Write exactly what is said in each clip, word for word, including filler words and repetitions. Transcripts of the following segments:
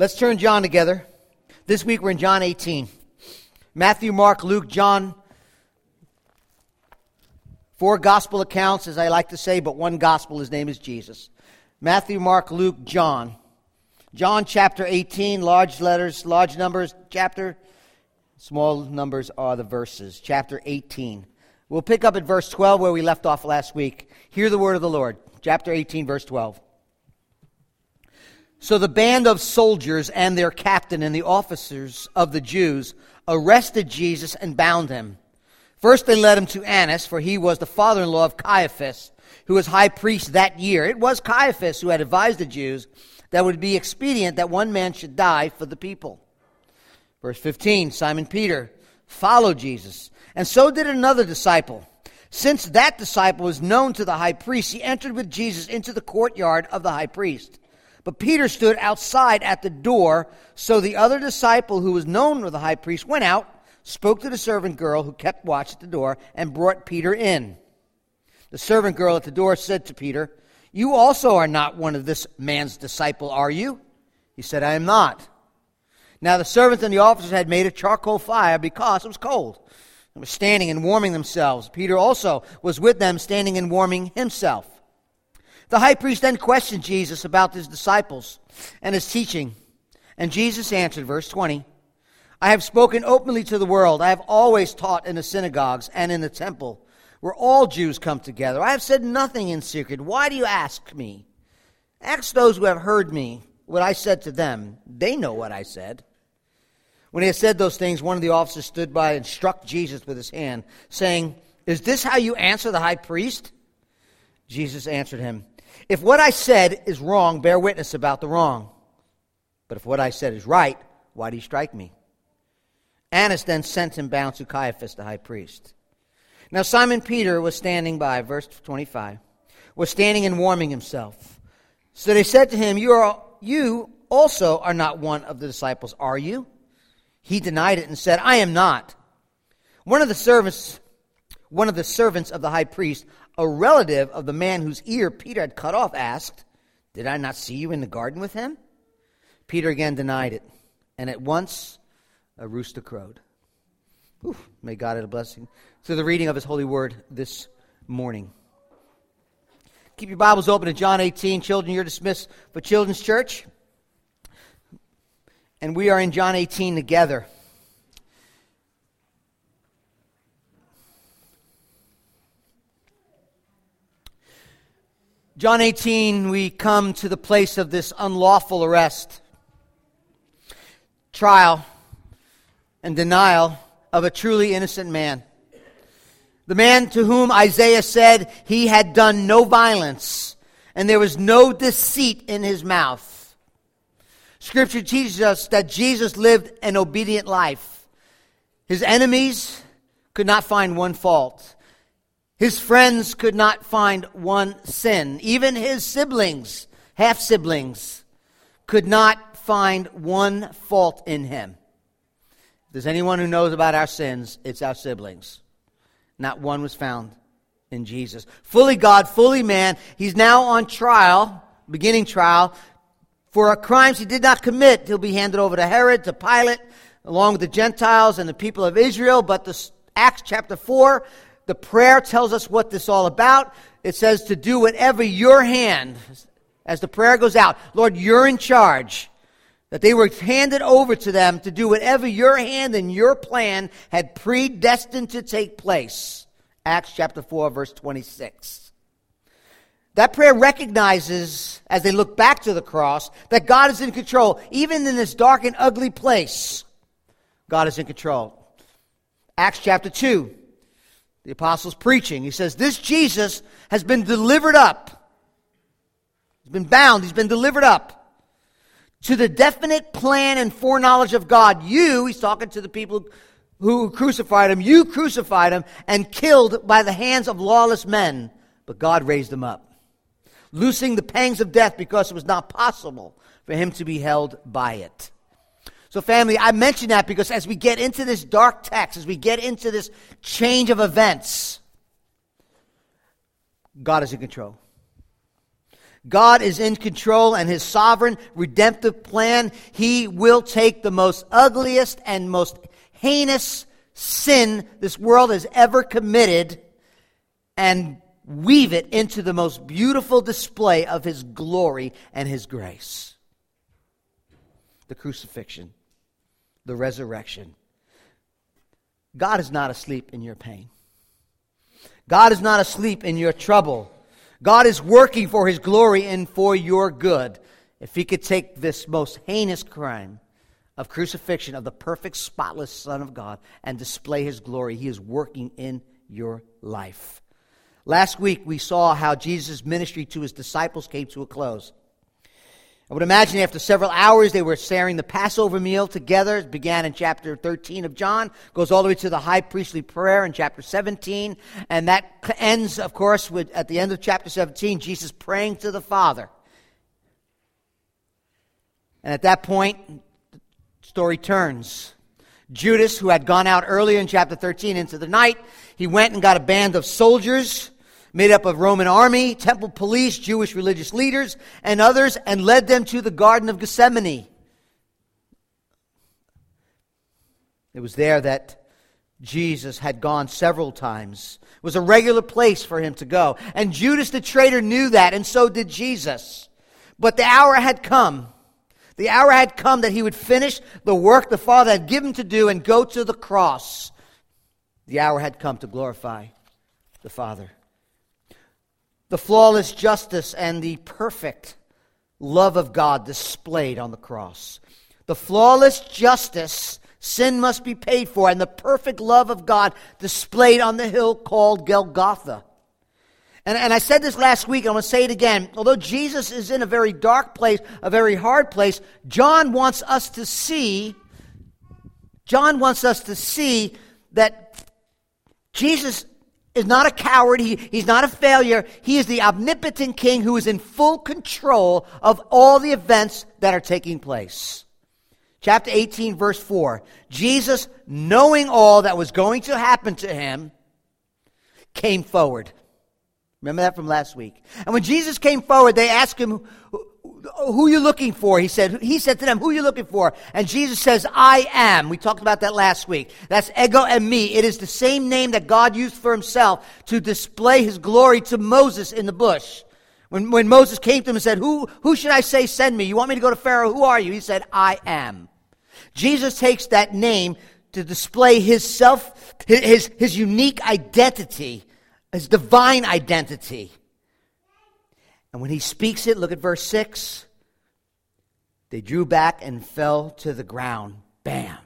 Let's turn John together. This week we're in John eighteen. Matthew, Mark, Luke, John. Four gospel accounts, as I like to say, but one gospel. His name is Jesus. Matthew, Mark, Luke, John. John chapter eighteen, large letters, large numbers, chapter. Small numbers are the verses. Chapter eighteen. We'll pick up at verse twelve where we left off last week. Hear the word of the Lord. Chapter eighteen, verse twelve. So the band of soldiers and their captain and the officers of the Jews arrested Jesus and bound him. First they led him to Annas, for he was the father-in-law of Caiaphas, who was high priest that year. It was Caiaphas who had advised the Jews that it would be expedient that one man should die for the people. Verse fifteen, Simon Peter followed Jesus, and so did another disciple. Since that disciple was known to the high priest, he entered with Jesus into the courtyard of the high priest. But Peter stood outside at the door, so the other disciple who was known with the high priest went out, spoke to the servant girl who kept watch at the door, and brought Peter in. The servant girl at the door said to Peter, "You also are not one of this man's disciple, are you?" He said, "I am not." Now the servants and the officers had made a charcoal fire because it was cold, and were standing and warming themselves. Peter also was with them, standing and warming himself. The high priest then questioned Jesus about his disciples and his teaching. And Jesus answered, verse twenty, "I have spoken openly to the world. I have always taught in the synagogues and in the temple, where all Jews come together. I have said nothing in secret. Why do you ask me? Ask those who have heard me what I said to them. They know what I said." When he had said those things, one of the officers stood by and struck Jesus with his hand, saying, "Is this how you answer the high priest?" Jesus answered him, "If what I said is wrong, bear witness about the wrong. But if what I said is right, why do you strike me?" Annas then sent him bound to Caiaphas, the high priest. Now Simon Peter was standing by, verse twenty-five, was standing and warming himself. So they said to him, you, are, you also are not one of the disciples, are you?" He denied it and said, "I am not." One of the servants, one of the servants of the high priest, a relative of the man whose ear Peter had cut off, asked, "Did I not see you in the garden with him?" Peter again denied it, and at once a rooster crowed. Whew, may God add a blessing to the reading of his holy word this morning. Keep your Bibles open to John eighteen. Children, you're dismissed for Children's Church. And we are in John eighteen together. John eighteen, we come to the place of this unlawful arrest, trial, and denial of a truly innocent man. The man to whom Isaiah said he had done no violence, and there was no deceit in his mouth. Scripture teaches us that Jesus lived an obedient life. His enemies could not find one fault. His friends could not find one sin. Even his siblings, half-siblings, could not find one fault in him. If there's anyone who knows about our sins, it's our siblings. Not one was found in Jesus. Fully God, fully man, he's now on trial, beginning trial, for crimes he did not commit. He'll be handed over to Herod, to Pilate, along with the Gentiles and the people of Israel. But the Acts chapter four, the prayer tells us what this is all about. It says to do whatever your hand, as the prayer goes out, Lord, you're in charge, that they were handed over to them to do whatever your hand and your plan had predestined to take place. Acts chapter four, verse twenty-six. That prayer recognizes, as they look back to the cross, that God is in control. Even in this dark and ugly place, God is in control. Acts chapter two. The apostles preaching. He says, this Jesus has been delivered up. He's been bound. He's been delivered up to the definite plan and foreknowledge of God. You, he's talking to the people who crucified him. You crucified him and killed by the hands of lawless men. But God raised him up, loosing the pangs of death because it was not possible for him to be held by it. So family, I mention that because as we get into this dark text, as we get into this change of events, God is in control. God is in control, and his sovereign redemptive plan, he will take the most ugliest and most heinous sin this world has ever committed and weave it into the most beautiful display of his glory and his grace. The crucifixion, the resurrection. God is not asleep in your pain. God is not asleep in your trouble. God is working for his glory and for your good. If he could take this most heinous crime of crucifixion of the perfect, spotless Son of God and display his glory, he is working in your life. Last week, we saw how Jesus' ministry to his disciples came to a close. I would imagine after several hours, they were sharing the Passover meal together. It began in chapter thirteen of John, goes all the way to the high priestly prayer in chapter seventeen. And that ends, of course, with at the end of chapter seventeen, Jesus praying to the Father. And at that point, the story turns. Judas, who had gone out earlier in chapter thirteen into the night, he went and got a band of soldiers made up of Roman army, temple police, Jewish religious leaders, and others, and led them to the Garden of Gethsemane. It was there that Jesus had gone several times. It was a regular place for him to go. And Judas the traitor knew that, and so did Jesus. But the hour had come. The hour had come that he would finish the work the Father had given him to do and go to the cross. The hour had come to glorify the Father. The flawless justice and the perfect love of God displayed on the cross. The flawless justice, sin must be paid for, and the perfect love of God displayed on the hill called Golgotha. And, and I said this last week, and I'm going to say it again. Although Jesus is in a very dark place, a very hard place, John wants us to see, John wants us to see that Jesus is not a coward. He, he's not a failure. He is the omnipotent king who is in full control of all the events that are taking place. Chapter eighteen, verse four. Jesus, knowing all that was going to happen to him, came forward. Remember that from last week. And when Jesus came forward, they asked him, "Who are you looking for?" He said, he said to them, "Who are you looking for?" And Jesus says, "I am." We talked about that last week. That's ego and me. It is the same name that God used for himself to display his glory to Moses in the bush. When, when Moses came to him and said, who, who should I say send me? You want me to go to Pharaoh? Who are you?" He said, "I am." Jesus takes that name to display his self, his, his unique identity, his divine identity. And when he speaks it, look at verse six. They drew back and fell to the ground. Bam.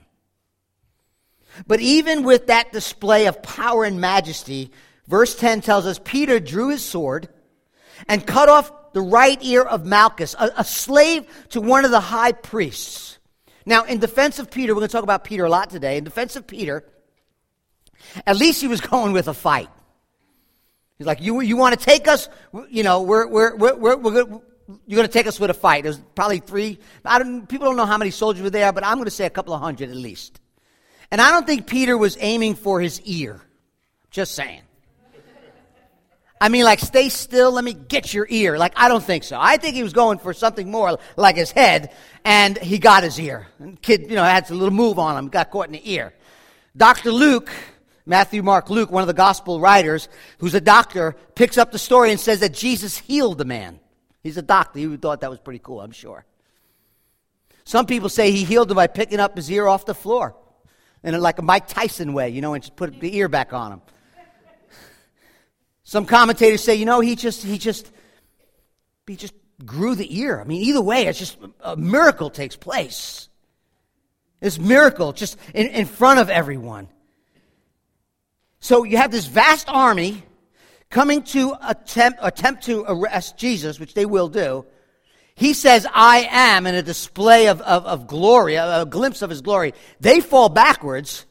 But even with that display of power and majesty, verse ten tells us Peter drew his sword and cut off the right ear of Malchus, a, a slave to one of the high priests. Now, in defense of Peter, we're going to talk about Peter a lot today. In defense of Peter, at least he was going with a fight. He's like, you you want to take us? You know, we're we're we're we're, we're good. You're going to take us with a fight. There's probably three. I don't. People don't know how many soldiers were there, but I'm going to say a couple of hundred at least. And I don't think Peter was aiming for his ear. Just saying. I mean, like, stay still. Let me get your ear. Like, I don't think so. I think he was going for something more, like his head, and he got his ear. And kid, you know, had a little move on him. Got caught in the ear. Doctor Luke. Matthew, Mark, Luke, one of the gospel writers, who's a doctor, picks up the story and says that Jesus healed the man. He's a doctor. He thought that was pretty cool, I'm sure. Some people say he healed him by picking up his ear off the floor in like a Mike Tyson way, you know, and just put the ear back on him. Some commentators say, you know, he just, he just, he just grew the ear. I mean, either way, it's just a miracle takes place. This miracle just in, in front of everyone. So you have this vast army coming to attempt, attempt to arrest Jesus, which they will do. He says, "I am," in a display of, of, of glory, a, a glimpse of his glory. They fall backwards.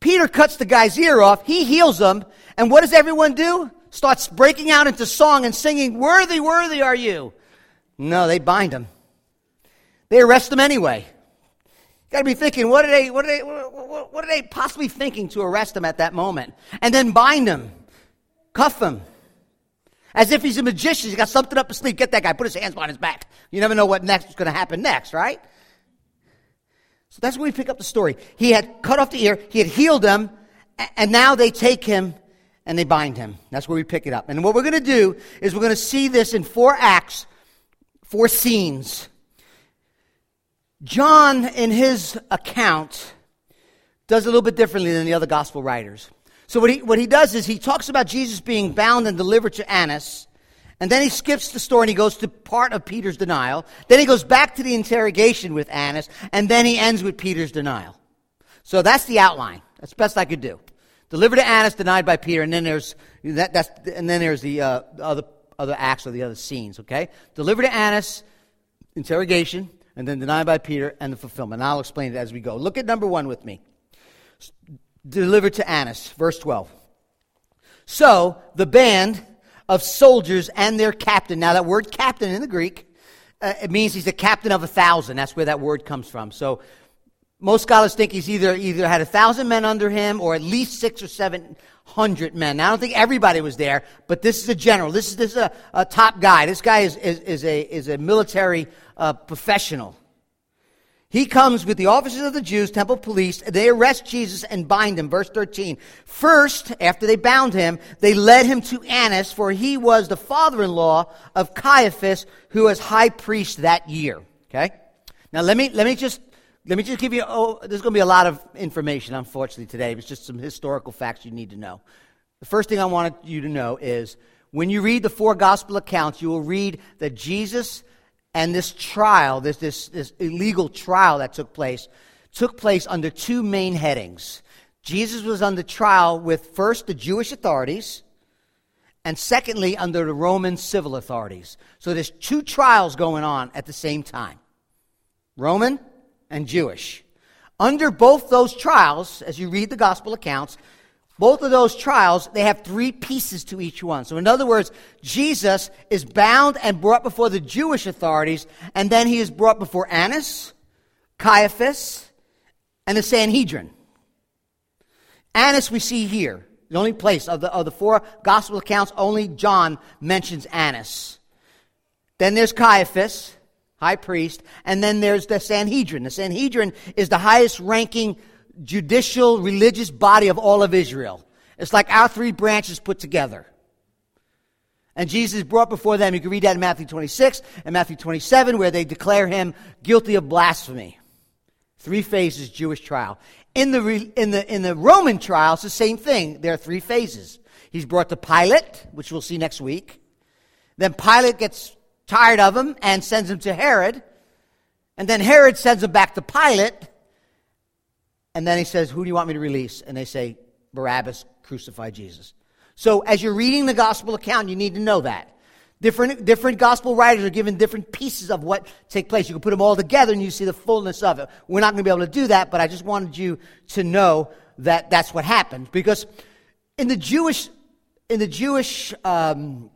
Peter cuts the guy's ear off. He heals them. And what does everyone do? Starts breaking out into song and singing, "Worthy, worthy are you." No, they bind him. They arrest him anyway. Got to be thinking, what are they, what are they, what are they possibly thinking to arrest him at that moment? And then bind him, cuff him. As if he's a magician. He's got something up his sleeve. Get that guy. Put his hands behind his back. You never know what next is going to happen next, right? So that's where we pick up the story. He had cut off the ear. He had healed them. And now they take him and they bind him. That's where we pick it up. And what we're going to do is we're going to see this in four acts, four scenes. John, in his account, does a little bit differently than the other gospel writers. So what he what he does is he talks about Jesus being bound and delivered to Annas, and then he skips the story and he goes to part of Peter's denial. Then he goes back to the interrogation with Annas, and then he ends with Peter's denial. So that's the outline. That's the best I could do. Delivered to Annas, denied by Peter, and then there's that. That's and then there's the uh, other other acts or the other scenes. Okay, delivered to Annas, interrogation, and then denied by Peter, and the fulfillment. And I'll explain it as we go. Look at number one with me. Delivered to Annas, verse twelve. So the band of soldiers and their captain. Now that word captain in the Greek, uh, it means he's the captain of a thousand. That's where that word comes from. So most scholars think he's either either had a thousand men under him or at least six or seven hundred men. Now, I don't think everybody was there, but this is a general. This is this is a, a top guy. This guy is is, is a is a military uh, professional. He comes with the officers of the Jews, temple police. They arrest Jesus and bind him. Verse thirteen. First, after they bound him, they led him to Annas, for he was the father-in-law of Caiaphas, who was high priest that year. Okay. Now let me let me just let me just give you. Oh, there's going to be a lot of information, unfortunately, today. It's just some historical facts you need to know. The first thing I wanted you to know is when you read the four gospel accounts, you will read that Jesus. And this trial, this, this this illegal trial that took place, took place under two main headings. Jesus was under trial with, first, the Jewish authorities, and secondly, under the Roman civil authorities. So there's two trials going on at the same time, Roman and Jewish. Under both those trials, as you read the gospel accounts, both of those trials, they have three pieces to each one. So in other words, Jesus is bound and brought before the Jewish authorities, and then he is brought before Annas, Caiaphas, and the Sanhedrin. Annas we see here. The only place of the, of the four gospel accounts, only John mentions Annas. Then there's Caiaphas, high priest, and then there's the Sanhedrin. The Sanhedrin is the highest ranking judicial, religious body of all of Israel. It's like our three branches put together. And Jesus is brought before them. You can read that in Matthew twenty-six and Matthew twenty-seven, where they declare him guilty of blasphemy. Three phases Jewish trial. In the re, in the in the Roman trial, it's the same thing. There are three phases. He's brought to Pilate, which we'll see next week. Then Pilate gets tired of him and sends him to Herod. And then Herod sends him back to Pilate. And then he says, who do you want me to release? And they say, Barabbas, crucify Jesus. So as you're reading the gospel account, you need to know that. Different different gospel writers are given different pieces of what take place. You can put them all together and you see the fullness of it. We're not going to be able to do that, but I just wanted you to know that that's what happened. Because in the Jewish in the Jewish um,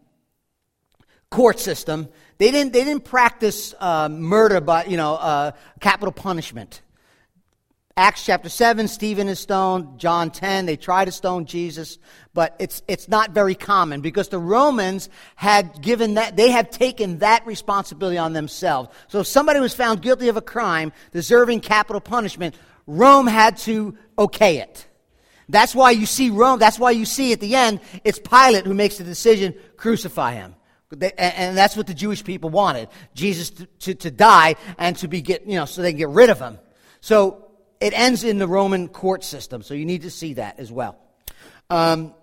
court system, they didn't they didn't practice uh, murder, but you know uh, capital punishment. Acts chapter seven, Stephen is stoned. John ten, they try to stone Jesus, but it's it's not very common because the Romans had given that, they had taken that responsibility on themselves. So if somebody was found guilty of a crime deserving capital punishment, Rome had to okay it. That's why you see Rome, that's why you see at the end, it's Pilate who makes the decision, crucify him. And that's what the Jewish people wanted, Jesus to, to, to die and to be, get, you know, so they can get rid of him. So it ends in the Roman court system, so you need to see that as well. Um,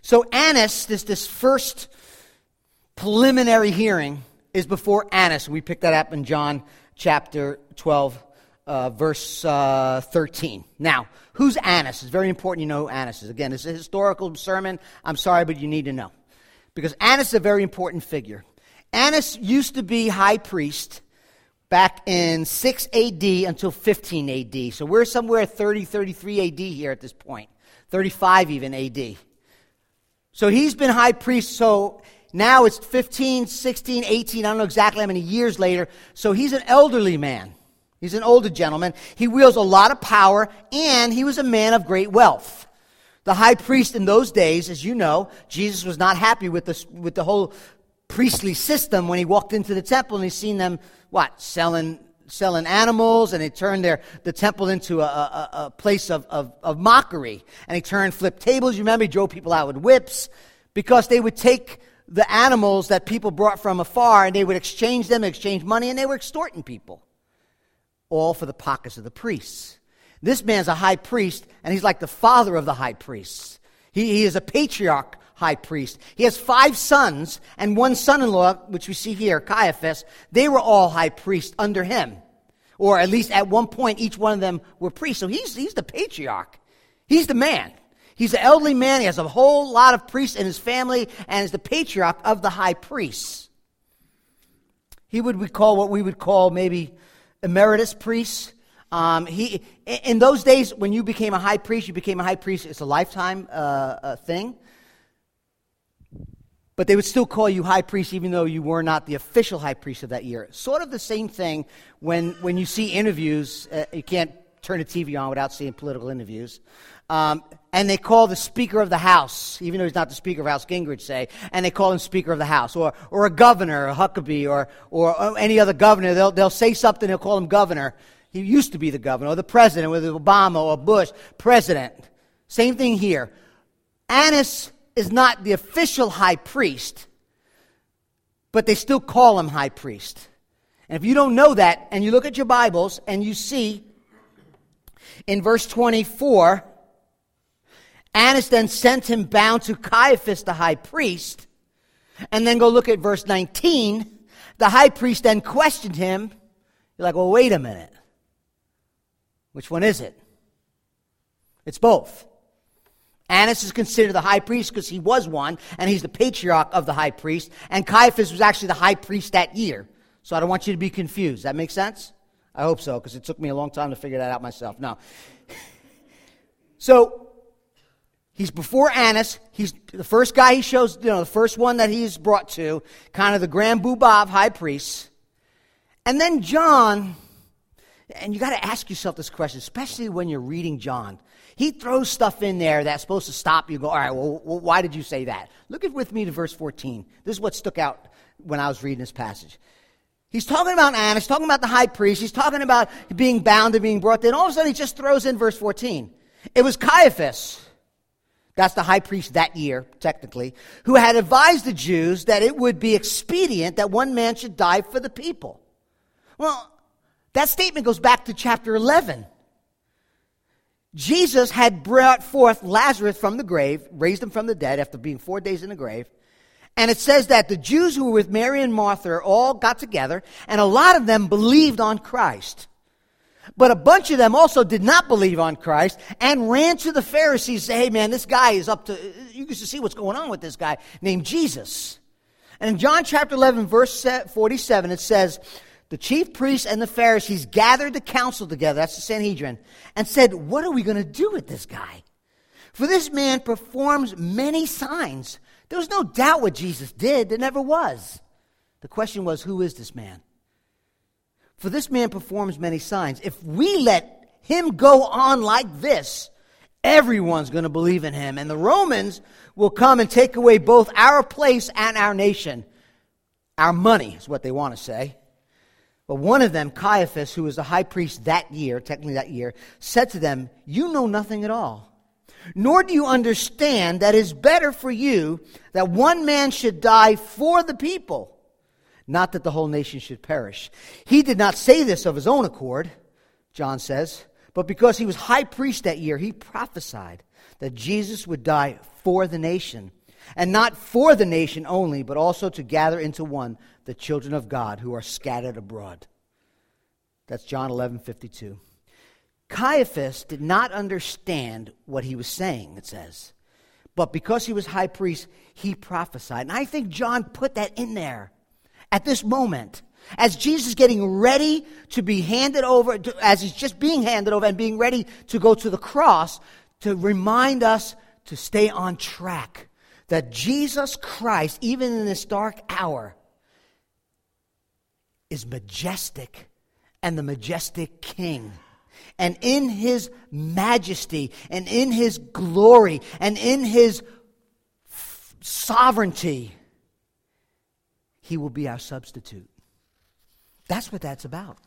so Annas, this this first preliminary hearing is before Annas. We pick that up in John chapter twelve, uh, verse uh, thirteen. Now, who's Annas? It's very important you know who Annas is. Again, it's a historical sermon. I'm sorry, but you need to know. Because Annas is a very important figure. Annas used to be high priest back in six A D until fifteen A D. So we're somewhere thirty, thirty-three A D here at this point. thirty-five even A D. So he's been high priest. So now it's fifteen, sixteen, eighteen. I don't know exactly how many years later. So he's an elderly man. He's an older gentleman. He wields a lot of power and he was a man of great wealth. The high priest in those days, as you know, Jesus was not happy with the, with the whole priestly system when he walked into the temple and he seen them, what, selling selling animals, and they turned their the temple into a, a, a place of, of, of mockery. And he turned, flipped tables, you remember, he drove people out with whips, because they would take the animals that people brought from afar and they would exchange them, exchange money, and they were extorting people. All for the pockets of the priests. This man's a high priest, and he's like the father of the high priests. He, he is a patriarch high priest. He has five sons and one son-in-law, which we see here, Caiaphas. They were all high priests under him, or at least at one point each one of them were priests. So he's he's the patriarch. He's the man. He's the elderly man. He has a whole lot of priests in his family and is the patriarch of the high priests. He would recall what we would call maybe emeritus priests. Um, he in those days when you became a high priest, you became a high priest. It's a lifetime uh, uh, thing. But they would still call you high priest even though you were not the official high priest of that year. Sort of the same thing when, when you see interviews. Uh, you can't turn the T V on without seeing political interviews. Um, and they call the Speaker of the House, even though he's not the Speaker of the House, Gingrich, say, and they call him Speaker of the House, or or a governor, or Huckabee, or, or or any other governor. They'll they'll say something, they'll call him governor. He used to be the governor, or the president, whether Obama or Bush, president. Same thing here. Annas is not the official high priest, but they still call him high priest. And if you don't know that, and you look at your Bibles, and you see in verse twenty-four, Annas then sent him bound to Caiaphas, the high priest. And then go look at verse nineteen. The high priest then questioned him. You're like, well, wait a minute. Which one is it? It's both. Annas is considered the high priest because he was one, and he's the patriarch of the high priest. And Caiaphas was actually the high priest that year. So I don't want you to be confused. That make sense? I hope so, because it took me a long time to figure that out myself. No. So he's before Annas. He's the first guy he shows, you know, the first one that he's brought to, kind of the grand boobob high priest. And then John, and you got to ask yourself this question, especially when you're reading John. He throws stuff in there that's supposed to stop you. Go, all right, well, why did you say that? Look at with me to verse fourteen. This is what stuck out when I was reading this passage. He's talking about Annas, talking about the high priest. He's talking about being bound and being brought there. And all of a sudden, he just throws in verse fourteen. It was Caiaphas. That's the high priest that year, technically, who had advised the Jews that it would be expedient that one man should die for the people. Well, that statement goes back to chapter eleven. Jesus had brought forth Lazarus from the grave, raised him from the dead after being four days in the grave. And it says that the Jews who were with Mary and Martha all got together, and a lot of them believed on Christ. But a bunch of them also did not believe on Christ and ran to the Pharisees and said, hey, man, this guy is up to, you can see what's going on with this guy named Jesus. And in John chapter eleven, verse forty-seven, it says, the chief priests and the Pharisees gathered the council together, that's the Sanhedrin, and said, what are we going to do with this guy? For this man performs many signs. There was no doubt what Jesus did. There never was. The question was, who is this man? For this man performs many signs. If we let him go on like this, everyone's going to believe in him. And the Romans will come and take away both our place and our nation. Our money is what they want to say. But one of them, Caiaphas, who was the high priest that year, technically that year, said to them, you know nothing at all. Nor do you understand that it is better for you that one man should die for the people, not that the whole nation should perish. He did not say this of his own accord, John says, but because he was high priest that year, he prophesied that Jesus would die for the nation, and not for the nation only, but also to gather into one the children of God who are scattered abroad. That's John eleven fifty-two. Caiaphas did not understand what he was saying, it says, but because he was high priest, he prophesied. And I think John put that in there. At this moment, as Jesus is getting ready to be handed over, to, as he's just being handed over and being ready to go to the cross, to remind us to stay on track. That Jesus Christ, even in this dark hour, is majestic and the majestic King. And in his majesty and in his glory and in his f- sovereignty, he will be our substitute. That's what that's about.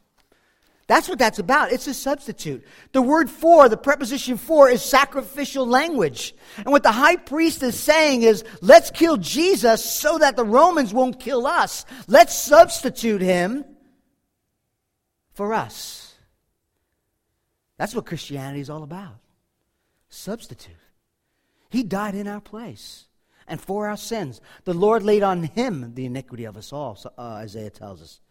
That's what that's about. It's a substitute. The word for, the preposition for, is sacrificial language. And what the high priest is saying is, let's kill Jesus so that the Romans won't kill us. Let's substitute him for us. That's what Christianity is all about. Substitute. He died in our place and for our sins. The Lord laid on him the iniquity of us all, so, uh, Isaiah tells us.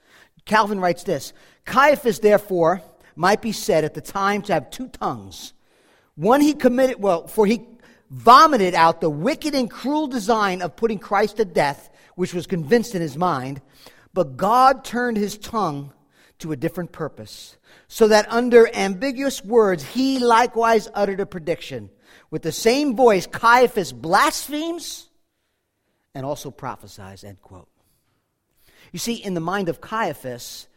Calvin writes this: Caiaphas, therefore, might be said at the time to have two tongues. One he committed, well, for he vomited out the wicked and cruel design of putting Christ to death, which was convinced in his mind. But God turned his tongue to a different purpose, so that under ambiguous words he likewise uttered a prediction. With the same voice, Caiaphas blasphemes and also prophesies, end quote. You see, in the mind of Caiaphas,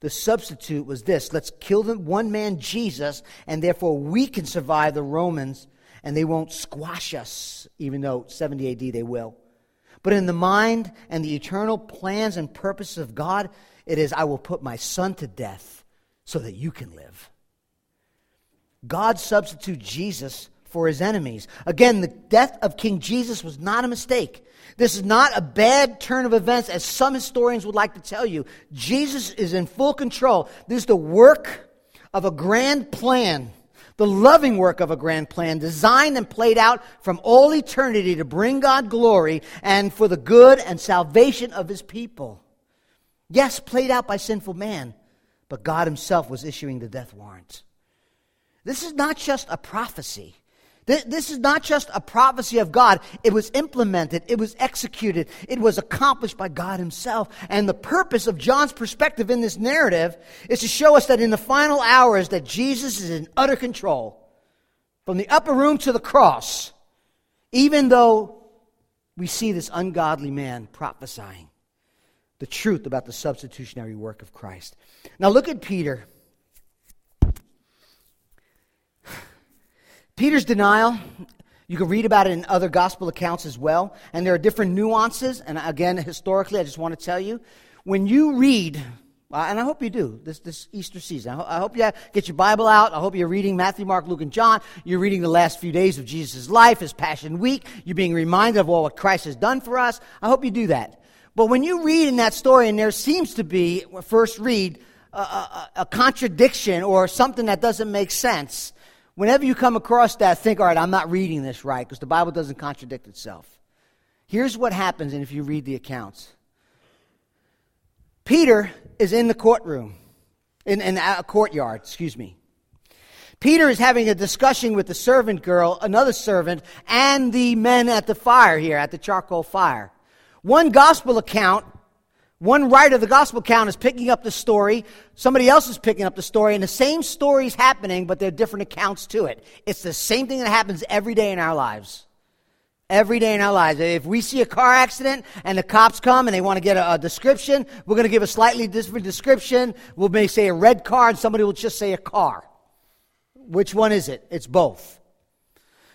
the substitute was this: let's kill them, one man, Jesus, and therefore we can survive the Romans, and they won't squash us, even though seventy A D they will. But in the mind and the eternal plans and purposes of God, it is, I will put my son to death so that you can live. God substitutes Jesus for his enemies. Again, the death of King Jesus was not a mistake. This is not a bad turn of events, as some historians would like to tell you. Jesus is in full control. This is the work of a grand plan, the loving work of a grand plan, designed and played out from all eternity to bring God glory and for the good and salvation of his people. Yes, played out by sinful man, but God himself was issuing the death warrant. This is not just a prophecy. This is not just a prophecy of God. It was implemented. It was executed. It was accomplished by God himself. And the purpose of John's perspective in this narrative is to show us that in the final hours that Jesus is in utter control. From the upper room to the cross. Even though we see this ungodly man prophesying the truth about the substitutionary work of Christ. Now look at Peter. Peter's denial, you can read about it in other gospel accounts as well, and there are different nuances, and again, historically, I just want to tell you, when you read, and I hope you do, this, this Easter season, I hope you get your Bible out, I hope you're reading Matthew, Mark, Luke, and John, you're reading the last few days of Jesus' life, his Passion Week, you're being reminded of all what Christ has done for us, I hope you do that. But when you read in that story, and there seems to be, first read, a, a, a contradiction or something that doesn't make sense, whenever you come across that, think, all right, I'm not reading this right, because the Bible doesn't contradict itself. Here's what happens, and if you read the accounts. Peter is in the courtroom, in, in a courtyard, excuse me. Peter is having a discussion with the servant girl, another servant, and the men at the fire here, at the charcoal fire. One gospel account, one writer of the gospel account is picking up the story. Somebody else is picking up the story. And the same story is happening, but there are different accounts to it. It's the same thing that happens every day in our lives. Every day in our lives. If we see a car accident and the cops come and they want to get a, a description, we're going to give a slightly different description. We'll may say a red car and somebody will just say a car. Which one is it? It's both.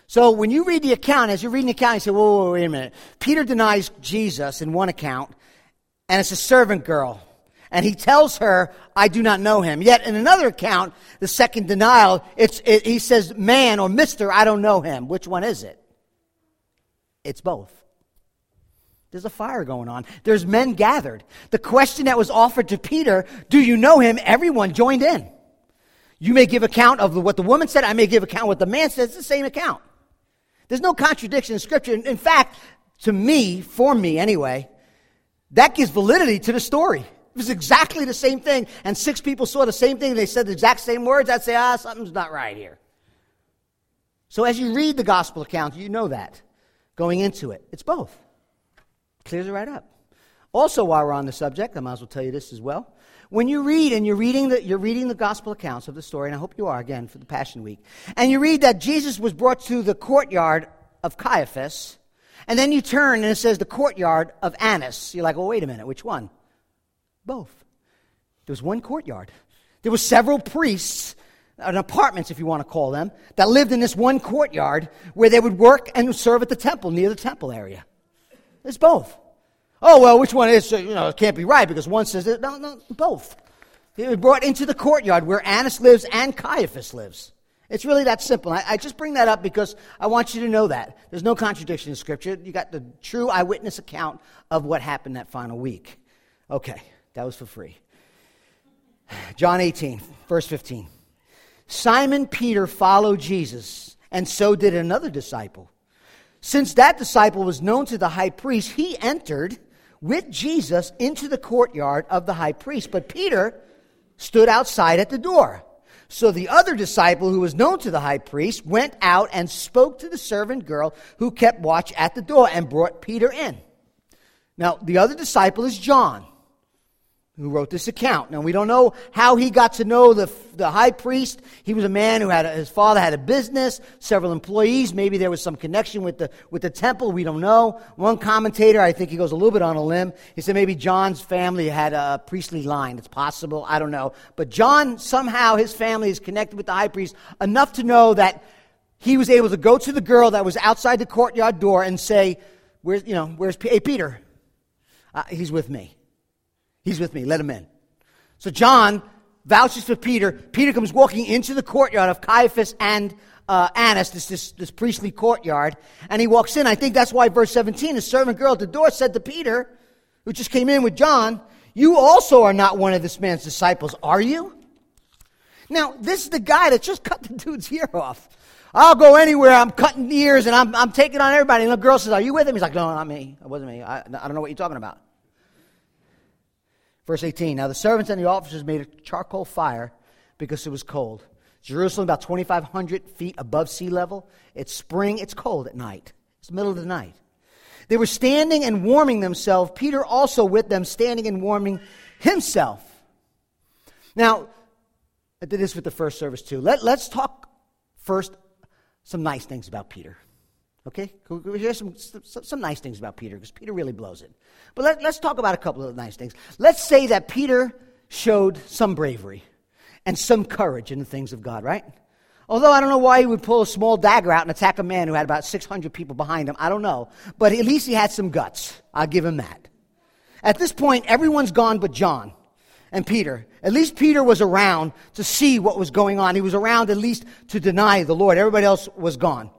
So when you read the account, as you're reading the account, you say, whoa, whoa, whoa, wait a minute. Peter denies Jesus in one account. And it's a servant girl. And he tells her, I do not know him. Yet in another account, the second denial, it's it, he says, man or mister, I don't know him. Which one is it? It's both. There's a fire going on. There's men gathered. The question that was offered to Peter, do you know him? Everyone joined in. You may give account of what the woman said. I may give account of what the man said. It's the same account. There's no contradiction in Scripture. In fact, to me, for me anyway, that gives validity to the story. It was exactly the same thing, and six people saw the same thing, and they said the exact same words. I'd say, ah, something's not right here. So as you read the gospel account, you know that going into it. It's both. Clears it right up. Also, while we're on the subject, I might as well tell you this as well. When you read, and you're reading the, you're reading the gospel accounts of the story, and I hope you are, again, for the Passion Week, and you read that Jesus was brought to the courtyard of Caiaphas, and then you turn and it says the courtyard of Annas. You're like, well, wait a minute, which one? Both. There was one courtyard. There were several priests an apartments, if you want to call them, that lived in this one courtyard where they would work and serve at the temple, near the temple area. It's both. Oh, well, which one is, you know, it can't be right because one says, it. no, no, both. They were brought into the courtyard where Annas lives and Caiaphas lives. It's really that simple. I, I just bring that up because I want you to know that. There's no contradiction in Scripture. You got the true eyewitness account of what happened that final week. Okay, that was for free. John eighteen, verse fifteen. Simon Peter followed Jesus, and so did another disciple. Since that disciple was known to the high priest, he entered with Jesus into the courtyard of the high priest. But Peter stood outside at the door. So the other disciple who was known to the high priest went out and spoke to the servant girl who kept watch at the door and brought Peter in. Now, the other disciple is John, who wrote this account. Now, we don't know how he got to know the the high priest. He was a man who had a, his father had a business, several employees. Maybe there was some connection with the with the temple. We don't know. One commentator, I think he goes a little bit on a limb. He said maybe John's family had a priestly line. It's possible. I don't know. But John, somehow his family is connected with the high priest enough to know that he was able to go to the girl that was outside the courtyard door and say, "Where's you know where's P- hey, Peter? Uh, he's with me. He's with me. Let him in." So John vouches for Peter. Peter comes walking into the courtyard of Caiaphas and uh, Annas, this, this this priestly courtyard, and he walks in. I think that's why verse seventeen, the servant girl at the door said to Peter, who just came in with John, "You also are not one of this man's disciples, are you?" Now, this is the guy that just cut the dude's ear off. "I'll go anywhere. I'm cutting ears, and I'm I'm taking on everybody." And the girl says, "Are you with him?" He's like, "No, not me. It wasn't me. I, I don't know what you're talking about." Verse eighteen, now the servants and the officers made a charcoal fire because it was cold. Jerusalem, about twenty-five hundred feet above sea level. It's spring, it's cold at night. It's the middle of the night. They were standing and warming themselves. Peter also with them, standing and warming himself. Now, I did this with the first service too. Let, let's talk first some nice things about Peter. Okay, can we hear some, some some nice things about Peter, because Peter really blows it. But let, let's talk about a couple of nice things. Let's say that Peter showed some bravery and some courage in the things of God, right? Although I don't know why he would pull a small dagger out and attack a man who had about six hundred people behind him. I don't know. But at least he had some guts. I'll give him that. At this point, everyone's gone but John and Peter. At least Peter was around to see what was going on. He was around at least to deny the Lord. Everybody else was gone.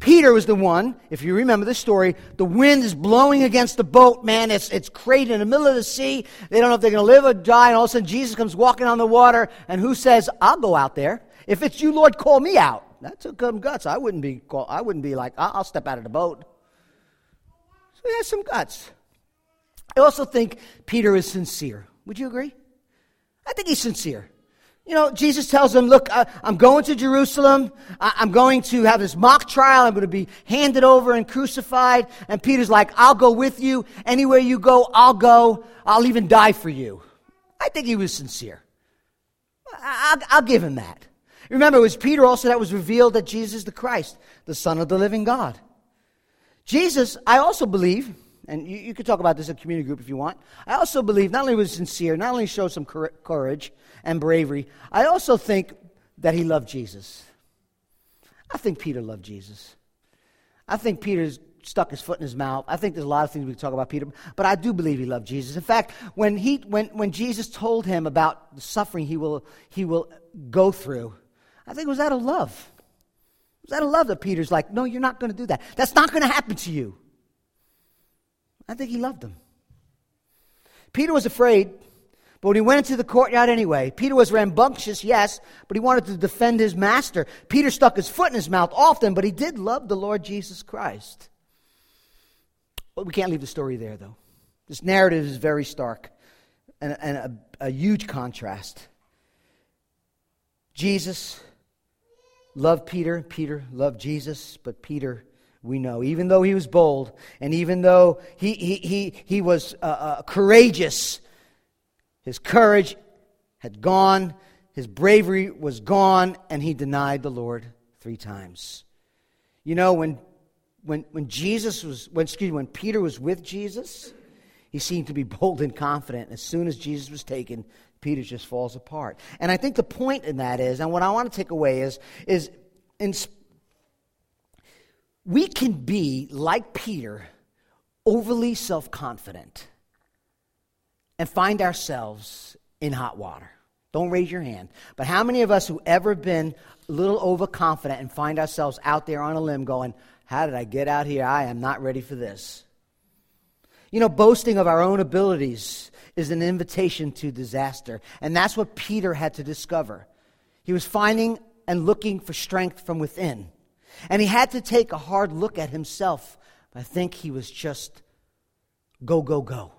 Peter was the one, if you remember the story, the wind is blowing against the boat, man. It's it's crazy in the middle of the sea. They don't know if they're going to live or die. And all of a sudden, Jesus comes walking on the water. And who says, "I'll go out there. If it's you, Lord, call me out." That took some guts. I wouldn't be call, I wouldn't be like, I'll step out of the boat. So he has some guts. I also think Peter is sincere. Would you agree? I think he's sincere. You know, Jesus tells them, "Look, I, I'm going to Jerusalem. I, I'm going to have this mock trial. I'm going to be handed over and crucified." And Peter's like, "I'll go with you. Anywhere you go, I'll go. I'll even die for you." I think he was sincere. I, I'll, I'll give him that. Remember, it was Peter also that was revealed that Jesus is the Christ, the Son of the living God. Jesus, I also believe, and you, you could talk about this in community group if you want. I also believe not only was sincere, not only showed some cor- courage and bravery, I also think that he loved Jesus. I think Peter loved Jesus. I think Peter's stuck his foot in his mouth. I think there's a lot of things we can talk about Peter, but I do believe he loved Jesus. In fact, when he when when Jesus told him about the suffering he will he will go through, I think it was out of love. It was out of love that Peter's like, "No, you're not going to do that. That's not going to happen to you." I think he loved him. Peter was afraid, but when he went into the courtyard anyway, Peter was rambunctious, yes, but he wanted to defend his master. Peter stuck his foot in his mouth often, but he did love the Lord Jesus Christ. But we can't leave the story there, though. This narrative is very stark and, and a, a huge contrast. Jesus loved Peter. Peter loved Jesus, but Peter, we know, even though he was bold, and even though he he he, he was uh, uh, courageous, his courage had gone, his bravery was gone, and he denied the Lord three times. You know, when when when Jesus was when excuse me, when Peter was with Jesus, He seemed to be bold and confident. As soon as Jesus was taken, Peter just falls apart. And I think the point in that is, and what I want to take away is, is in, we can be, like Peter, overly self-confident and find ourselves in hot water. Don't raise your hand. But how many of us who ever been a little overconfident and find ourselves out there on a limb going, how did I get out here? I am not ready for this. You know, boasting of our own abilities is an invitation to disaster. And that's what Peter had to discover. He was finding and looking for strength from within. And he had to take a hard look at himself. I think he was just go, go, go.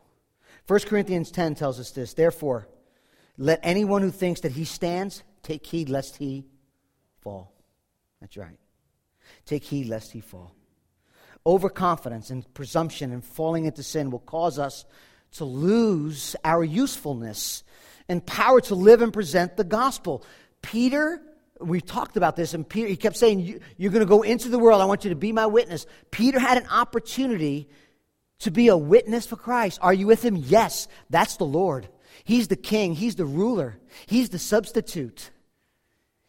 First Corinthians ten tells us this. Therefore, let anyone who thinks that he stands, take heed lest he fall. That's right. Take heed lest he fall. Overconfidence and presumption and falling into sin will cause us to lose our usefulness and power to live and present the gospel. Peter, we talked about this, and Peter, he kept saying, you're going to go into the world. I want you to be my witness. Peter had an opportunity to be a witness for Christ. Are you with him? Yes, that's the Lord. He's the king. He's the ruler. He's the substitute.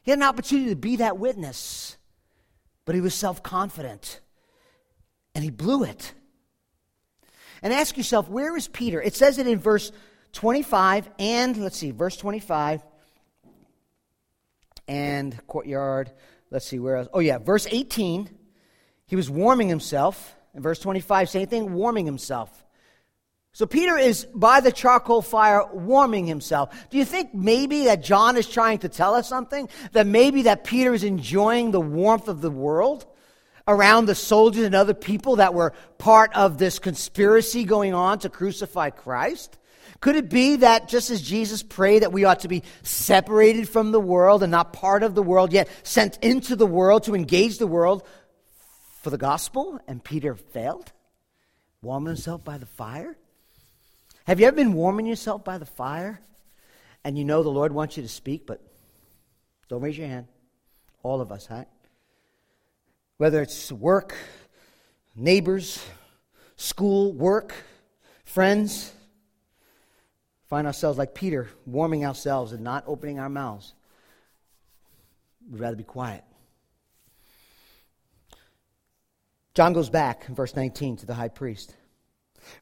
He had an opportunity to be that witness, but he was self-confident, and he blew it. And ask yourself, where is Peter? It says it in verse twenty-five and, let's see, verse twenty-five and courtyard. Let's see, where else? Oh, yeah, verse eighteen. He was warming himself. In verse twenty-five, same thing, warming himself. So Peter is by the charcoal fire warming himself. Do you think maybe that John is trying to tell us something? That maybe that Peter is enjoying the warmth of the world around the soldiers and other people that were part of this conspiracy going on to crucify Christ? Could it be that just as Jesus prayed that we ought to be separated from the world and not part of the world, yet sent into the world to engage the world for the gospel, and Peter failed? Warming himself by the fire? Have you ever been warming yourself by the fire and you know the Lord wants you to speak, but don't raise your hand? All of us, huh? Whether it's work, neighbors, school, work, friends, find ourselves like Peter, warming ourselves and not opening our mouths. We'd rather be quiet. John goes back in verse nineteen to the high priest.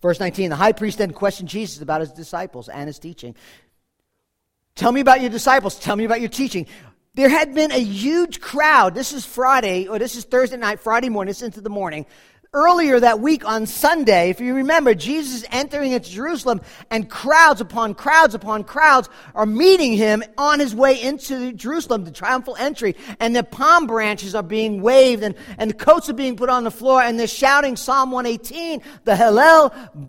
Verse nineteen, the high priest then questioned Jesus about his disciples and his teaching. Tell me about your disciples. Tell me about your teaching. There had been a huge crowd. This is Friday, or this is Thursday night, Friday morning, it's into the morning. Earlier that week on Sunday, if you remember, Jesus is entering into Jerusalem, and crowds upon crowds upon crowds are meeting him on his way into Jerusalem, the triumphal entry, and the palm branches are being waved, and, and the coats are being put on the floor, and they're shouting Psalm one eighteen, the Hallel,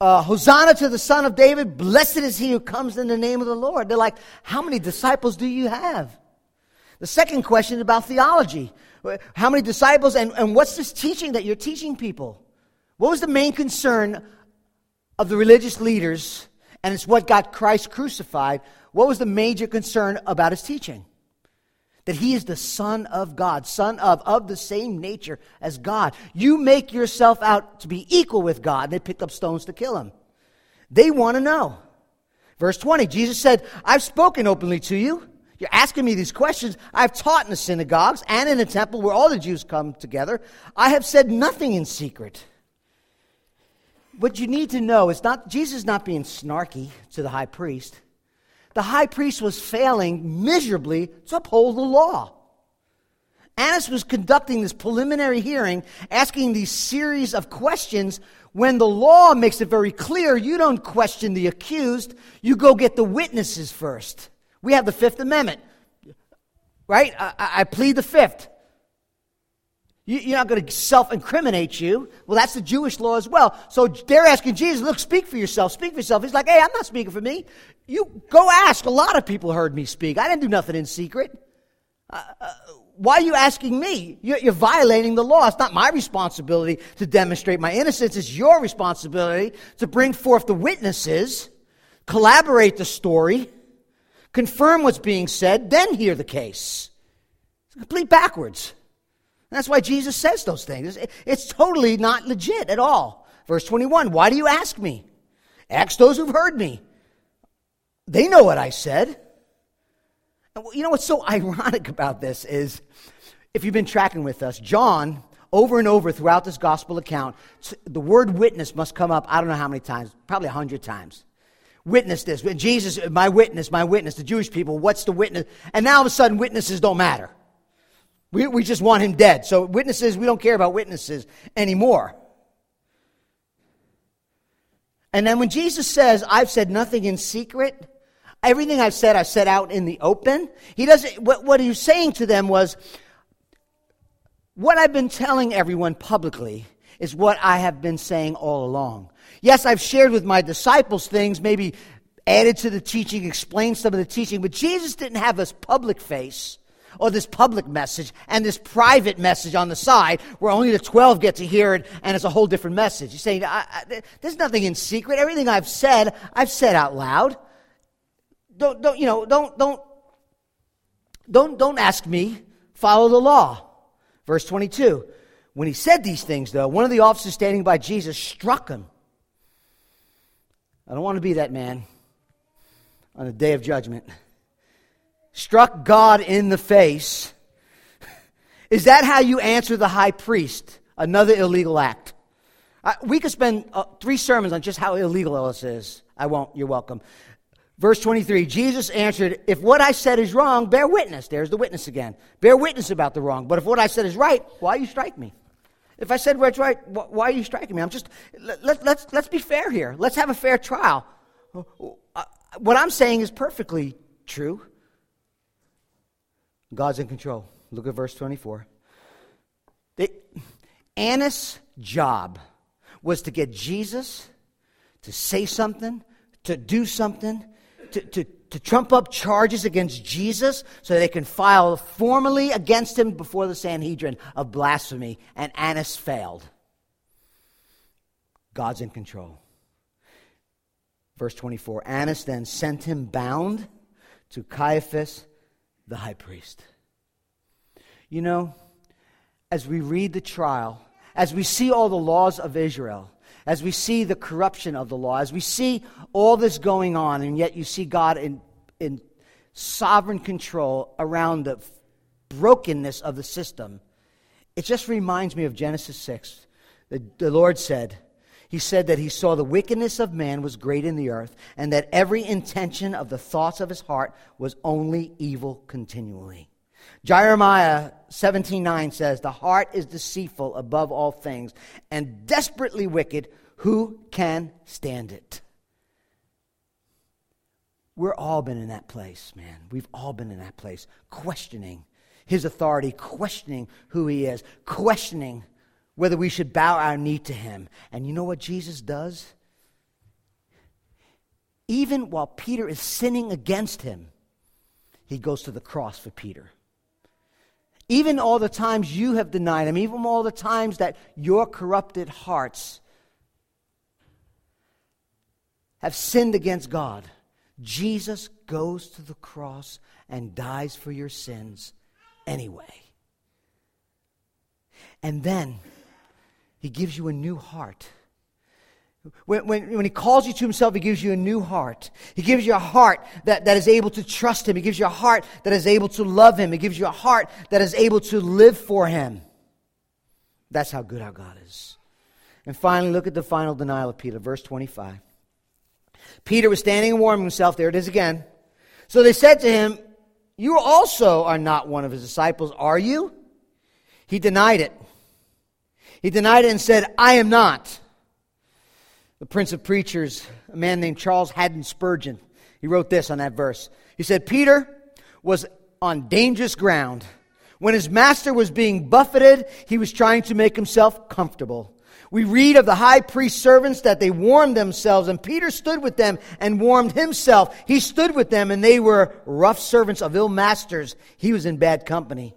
uh, Hosanna to the Son of David, blessed is he who comes in the name of the Lord. They're like, how many disciples do you have? The second question is about theology. How many disciples, and, and what's this teaching that you're teaching people? What was the main concern of the religious leaders, and it's what got Christ crucified? What was the major concern about his teaching? That he is the Son of God, Son of, of the same nature as God. You make yourself out to be equal with God. They picked up stones to kill him. They want to know. Verse twenty, Jesus said, I've spoken openly to you. You're asking me these questions. I've taught in the synagogues and in the temple where all the Jews come together. I have said nothing in secret. What you need to know is not Jesus not being snarky to the high priest. The high priest was failing miserably to uphold the law. Annas was conducting this preliminary hearing, asking these series of questions when the law makes it very clear you don't question the accused, you go get the witnesses first. We have the Fifth Amendment, right? I, I plead the Fifth. You, you're not going to self-incriminate you. Well, that's the Jewish law as well. So they're asking Jesus, look, speak for yourself, speak for yourself. He's like, hey, I'm not speaking for me. You go ask. A lot of people heard me speak. I didn't do nothing in secret. Uh, uh, why are you asking me? You're, you're violating the law. It's not my responsibility to demonstrate my innocence. It's your responsibility to bring forth the witnesses, collaborate the story, confirm what's being said, then hear the case. It's complete backwards. And that's why Jesus says those things. It's, it's totally not legit at all. Verse twenty-one, why do you ask me? Ask those who've heard me. They know what I said. You know what's so ironic about this is, if you've been tracking with us, John, over and over throughout this gospel account, the word witness must come up, I don't know how many times, probably a hundred times. Witness this. Jesus, my witness, my witness. The Jewish people, what's the witness? And now all of a sudden, witnesses don't matter. We we just want him dead. So witnesses, we don't care about witnesses anymore. And then when Jesus says, I've said nothing in secret, everything I've said, I've said out in the open. He doesn't, what, what he was saying to them was, what I've been telling everyone publicly is what I have been saying all along. Yes, I've shared with my disciples things, maybe added to the teaching, explained some of the teaching, but Jesus didn't have this public face or this public message and this private message on the side where only the twelve get to hear it and it's a whole different message. He's saying, I, I, there's nothing in secret. Everything I've said, I've said out loud. Don't, don't, you know, don't, don't, don't, don't ask me. Follow the law. Verse twenty-two. When he said these things, though, one of the officers standing by Jesus struck him. I don't want to be that man on the day of judgment. Struck God in the face. Is that how you answer the high priest? Another illegal act. I, we could spend uh, three sermons on just how illegal this is. I won't. You're welcome. Verse twenty-three, Jesus answered, if what I said is wrong, bear witness. There's the witness again. Bear witness about the wrong. But if what I said is right, why you strike me? If I said what's right, why are you striking me? I'm just, let, let's, let's be fair here. Let's have a fair trial. What I'm saying is perfectly true. God's in control. Look at verse twenty-four. They, Annas' job was to get Jesus to say something, to do something, to, to, to trump up charges against Jesus so they can file formally against him before the Sanhedrin of blasphemy, and Annas failed. God's in control. Verse twenty-four, Annas then sent him bound to Caiaphas, the high priest. You know, as we read the trial, as we see all the laws of Israel, as we see the corruption of the law, as we see all this going on, and yet you see God in, in sovereign control around the brokenness of the system, it just reminds me of Genesis six. The, the Lord said, he said that he saw the wickedness of man was great in the earth, and that every intention of the thoughts of his heart was only evil continually. Jeremiah seventeen nine says, the heart is deceitful above all things and desperately wicked. Who can stand it? We're all been in that place, man. We've all been in that place, questioning his authority, questioning who he is, questioning whether we should bow our knee to him. And you know what Jesus does? Even while Peter is sinning against him, he goes to the cross for Peter. Even all the times you have denied him, even all the times that your corrupted hearts have sinned against God, Jesus goes to the cross and dies for your sins anyway. And then he gives you a new heart. When, when, when he calls you to himself, he gives you a new heart. He gives you a heart that, that is able to trust him. He gives you a heart that is able to love him. He gives you a heart that is able to live for him. That's how good our God is. And finally, look at the final denial of Peter, verse twenty-five. Peter was standing and warming himself. There it is again. So they said to him, you also are not one of his disciples, are you? He denied it. He denied it and said, I am not. The Prince of Preachers, a man named Charles Haddon Spurgeon, he wrote this on that verse. He said, Peter was on dangerous ground. When his master was being buffeted, he was trying to make himself comfortable. We read of the high priest's servants that they warmed themselves, and Peter stood with them and warmed himself. He stood with them, and they were rough servants of ill masters. He was in bad company.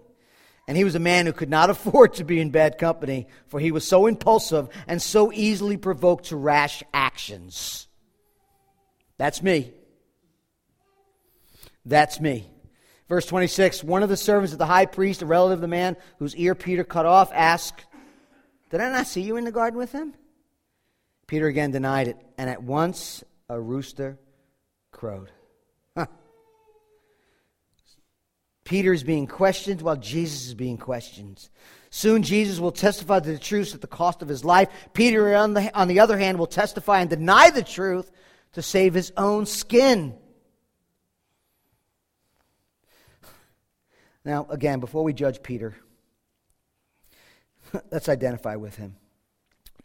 And he was a man who could not afford to be in bad company, for he was so impulsive and so easily provoked to rash actions. That's me. That's me. Verse twenty-six, one of the servants of the high priest, a relative of the man whose ear Peter cut off, asked, did I not see you in the garden with him? Peter again denied it, and at once a rooster crowed. Huh. Peter is being questioned while Jesus is being questioned. Soon Jesus will testify to the truth at the cost of his life. Peter, on the, on the other hand, will testify and deny the truth to save his own skin. Now, again, before we judge Peter, let's identify with him.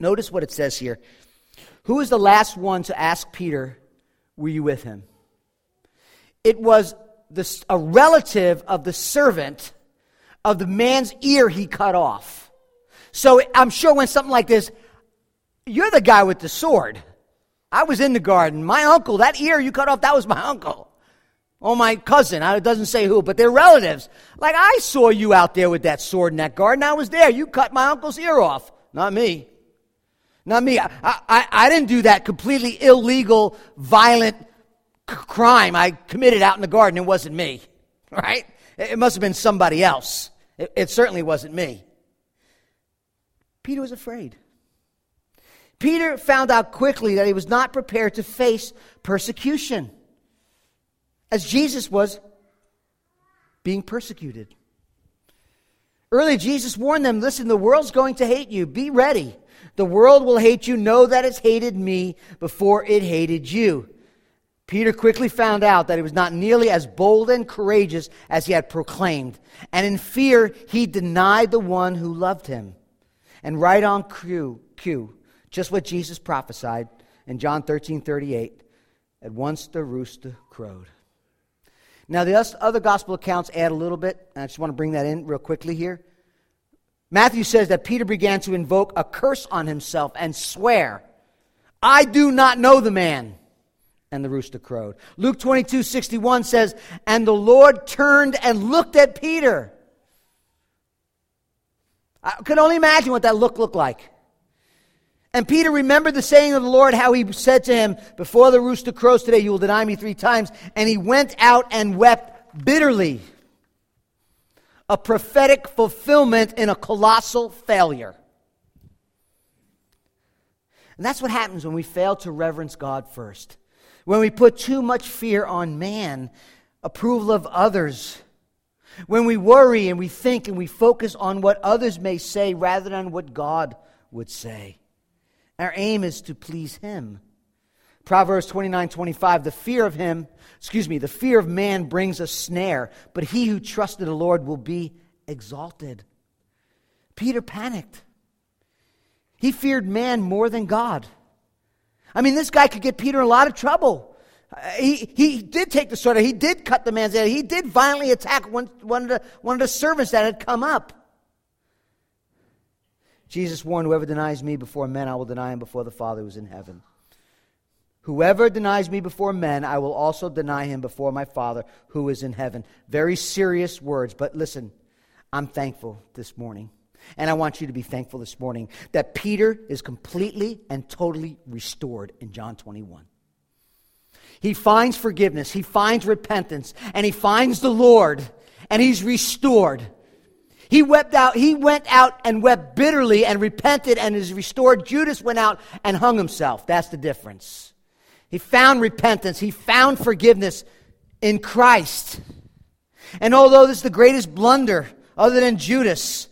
Notice what it says here. Who is the last one to ask Peter, were you with him? It was the, a relative of the servant of the man's ear he cut off. So I'm sure when something like this, you're the guy with the sword. I was in the garden. My uncle, that ear you cut off, that was my uncle. Or my cousin. It doesn't say who, but they're relatives. Like, I saw you out there with that sword in that garden. I was there. You cut my uncle's ear off. Not me. Not me. I, I, I didn't do that completely illegal, violent c- crime I committed out in the garden. It wasn't me, right? It, it must have been somebody else. It, it certainly wasn't me. Peter was afraid. Peter found out quickly that he was not prepared to face persecution, as Jesus was being persecuted. Earlier, Jesus warned them, listen, the world's going to hate you. Be ready. The world will hate you. Know that it's hated me before it hated you. Peter quickly found out that he was not nearly as bold and courageous as he had proclaimed. And in fear, he denied the one who loved him. And right on cue, cue just what Jesus prophesied in John thirteen thirty-eight, at once the rooster crowed. Now, the other gospel accounts add a little bit, and I just want to bring that in real quickly here. Matthew says that Peter began to invoke a curse on himself and swear, I do not know the man. And the rooster crowed. Luke twenty-two sixty-one says, and the Lord turned and looked at Peter. I could only imagine what that look looked like. And Peter remembered the saying of the Lord, how he said to him, before the rooster crows today, you will deny me three times. And he went out and wept bitterly. A prophetic fulfillment in a colossal failure. And that's what happens when we fail to reverence God first. When we put too much fear on man, approval of others. When we worry and we think and we focus on what others may say rather than what God would say. Our aim is to please him. Proverbs twenty-nine twenty-five, the fear of him, excuse me, the fear of man brings a snare, but he who trusts in the Lord will be exalted. Peter panicked. He feared man more than God. I mean, this guy could get Peter in a lot of trouble. He he did take the sword. He did cut the man's head. He did violently attack one, one, of the, one of the servants that had come up. Jesus warned, whoever denies me before men, I will deny him before the Father who is in heaven. Whoever denies me before men, I will also deny him before my Father who is in heaven. Very serious words, but listen, I'm thankful this morning. And I want you to be thankful this morning that Peter is completely and totally restored in John twenty-one. He finds forgiveness, he finds repentance, and he finds the Lord, and he's restored. He wept out, he went out and wept bitterly and repented and is restored. Judas went out and hung himself. That's the difference. He found repentance. He found forgiveness in Christ. And although this is the greatest blunder other than Judas,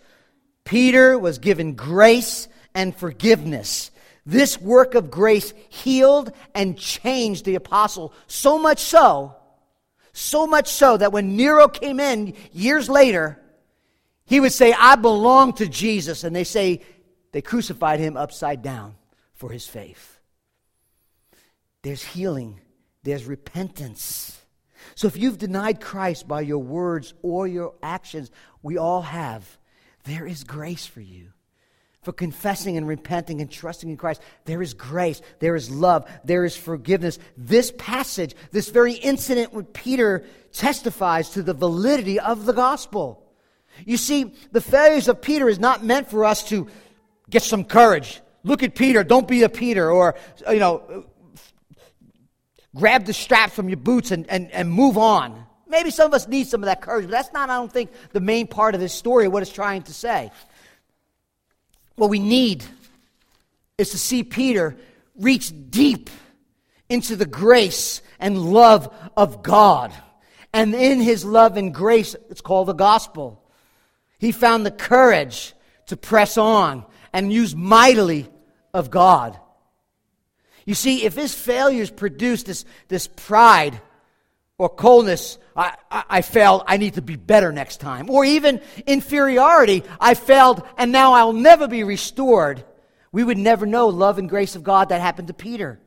Peter was given grace and forgiveness. This work of grace healed and changed the apostle so much so, so much so that when Nero came in years later, he would say, I belong to Jesus. And they say they crucified him upside down for his faith. There's healing. There's repentance. So if you've denied Christ by your words or your actions, we all have, there is grace for you. For confessing and repenting and trusting in Christ, there is grace, there is love, there is forgiveness. This passage, this very incident with Peter testifies to the validity of the gospel. You see, the failures of Peter is not meant for us to get some courage. Look at Peter, don't be a Peter, or, you know, grab the straps from your boots and, and, and move on. Maybe some of us need some of that courage, but that's not, I don't think, the main part of this story, what it's trying to say. What we need is to see Peter reach deep into the grace and love of God. And in his love and grace, it's called the gospel. He found the courage to press on and use mightily of God. You see, if his failures produce this, this pride or coldness, I, I, I failed, I need to be better next time. Or even inferiority, I failed and now I'll never be restored. We would never know love and grace of God that happened to Peter.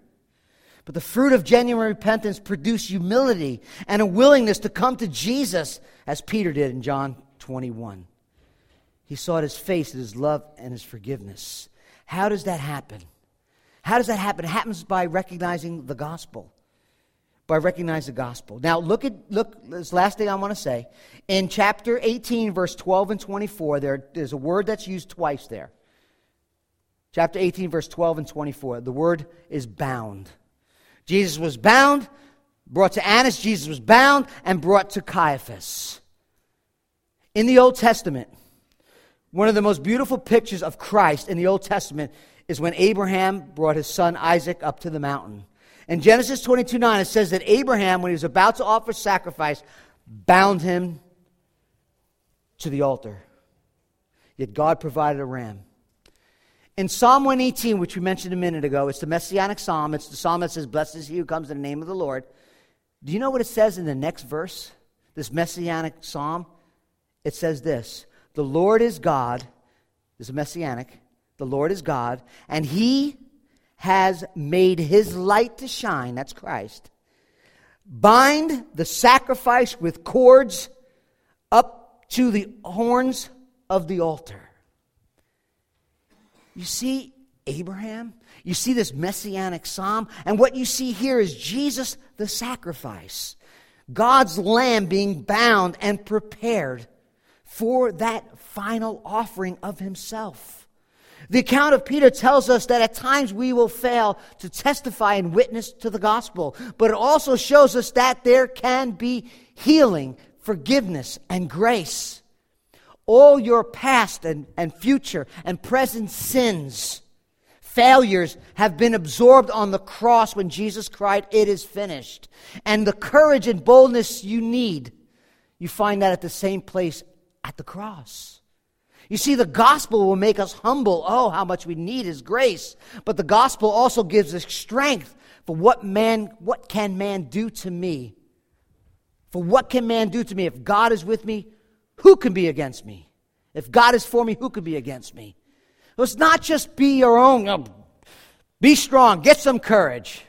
But the fruit of genuine repentance produced humility and a willingness to come to Jesus as Peter did in John twenty-one. He sought his face and his love and his forgiveness. How does that happen? How does that happen? It happens by recognizing the gospel. By recognizing the gospel. Now look at look. This last thing I want to say. In chapter eighteen, verse twelve and twenty-four, there, there's a word that's used twice there. Chapter eighteen, verse twelve and twenty-four. The word is bound. Jesus was bound, brought to Annas. Jesus was bound and brought to Caiaphas. In the Old Testament, one of the most beautiful pictures of Christ in the Old Testament is when Abraham brought his son Isaac up to the mountain. In Genesis twenty-two nine, it says that Abraham, when he was about to offer sacrifice, bound him to the altar. Yet God provided a ram. In Psalm one eighteen, which we mentioned a minute ago, it's the Messianic Psalm. It's the Psalm that says, "Blessed is he who comes in the name of the Lord." Do you know what it says in the next verse, this Messianic Psalm? It says this, "The Lord is God," this is Messianic, "the Lord is God, and he has made his light to shine," that's Christ, "bind the sacrifice with cords up to the horns of the altar." You see Abraham, you see this Messianic Psalm, and what you see here is Jesus the sacrifice, God's Lamb being bound and prepared for that final offering of himself. The account of Peter tells us that at times we will fail to testify and witness to the gospel, but it also shows us that there can be healing, forgiveness, and grace. All your past and, and future and present sins, failures have been absorbed on the cross when Jesus cried, "It is finished." And the courage and boldness you need, you find that at the same place at the cross. You see, the gospel will make us humble. Oh, how much we need His grace. But the gospel also gives us strength for what man, what can man do to me? For what can man do to me? If God is with me, who can be against me? If God is for me, who can be against me? Let's not just be your own. No, be strong. Get some courage.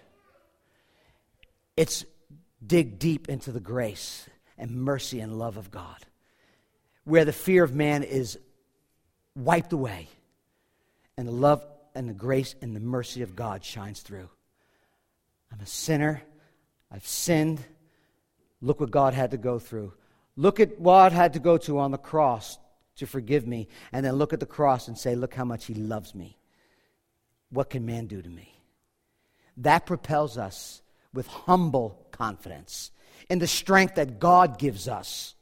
It's dig deep into the grace and mercy and love of God, where the fear of man is wiped away, and the love and the grace and the mercy of God shines through. I'm a sinner. I've sinned. Look what God had to go through. Look at what I had to go to on the cross to forgive me, and then look at the cross and say, look how much he loves me. What can man do to me? That propels us with humble confidence in the strength that God gives us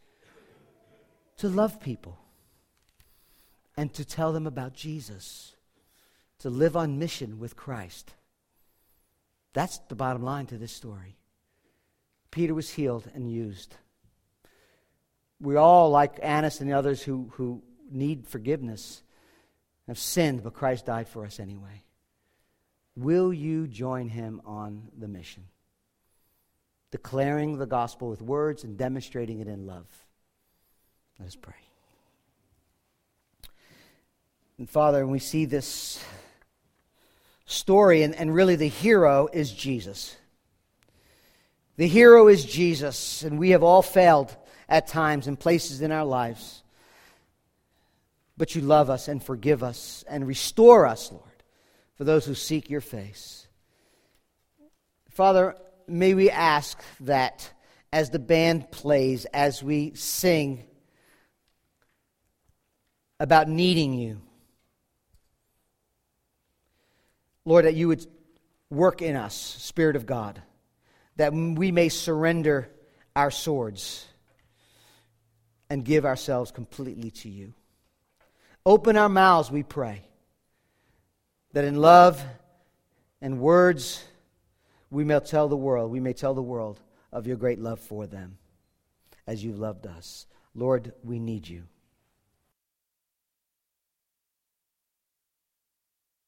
to love people and to tell them about Jesus, to live on mission with Christ. That's the bottom line to this story. Peter was healed and used. We all, like Annas and the others who, who need forgiveness, have sinned, but Christ died for us anyway. Will you join him on the mission? Declaring the gospel with words and demonstrating it in love. Let us pray. And Father, we see this story, and, and really the hero is Jesus. The hero is Jesus, and we have all failed at times and places in our lives. But you love us and forgive us and restore us, Lord, for those who seek your face. Father, may we ask that as the band plays, as we sing about needing you, Lord, that you would work in us, Spirit of God, that we may surrender our swords and give ourselves completely to you. Open our mouths, we pray, that in love and words we may tell the world, we may tell the world of your great love for them as you've loved us. Lord, we need you.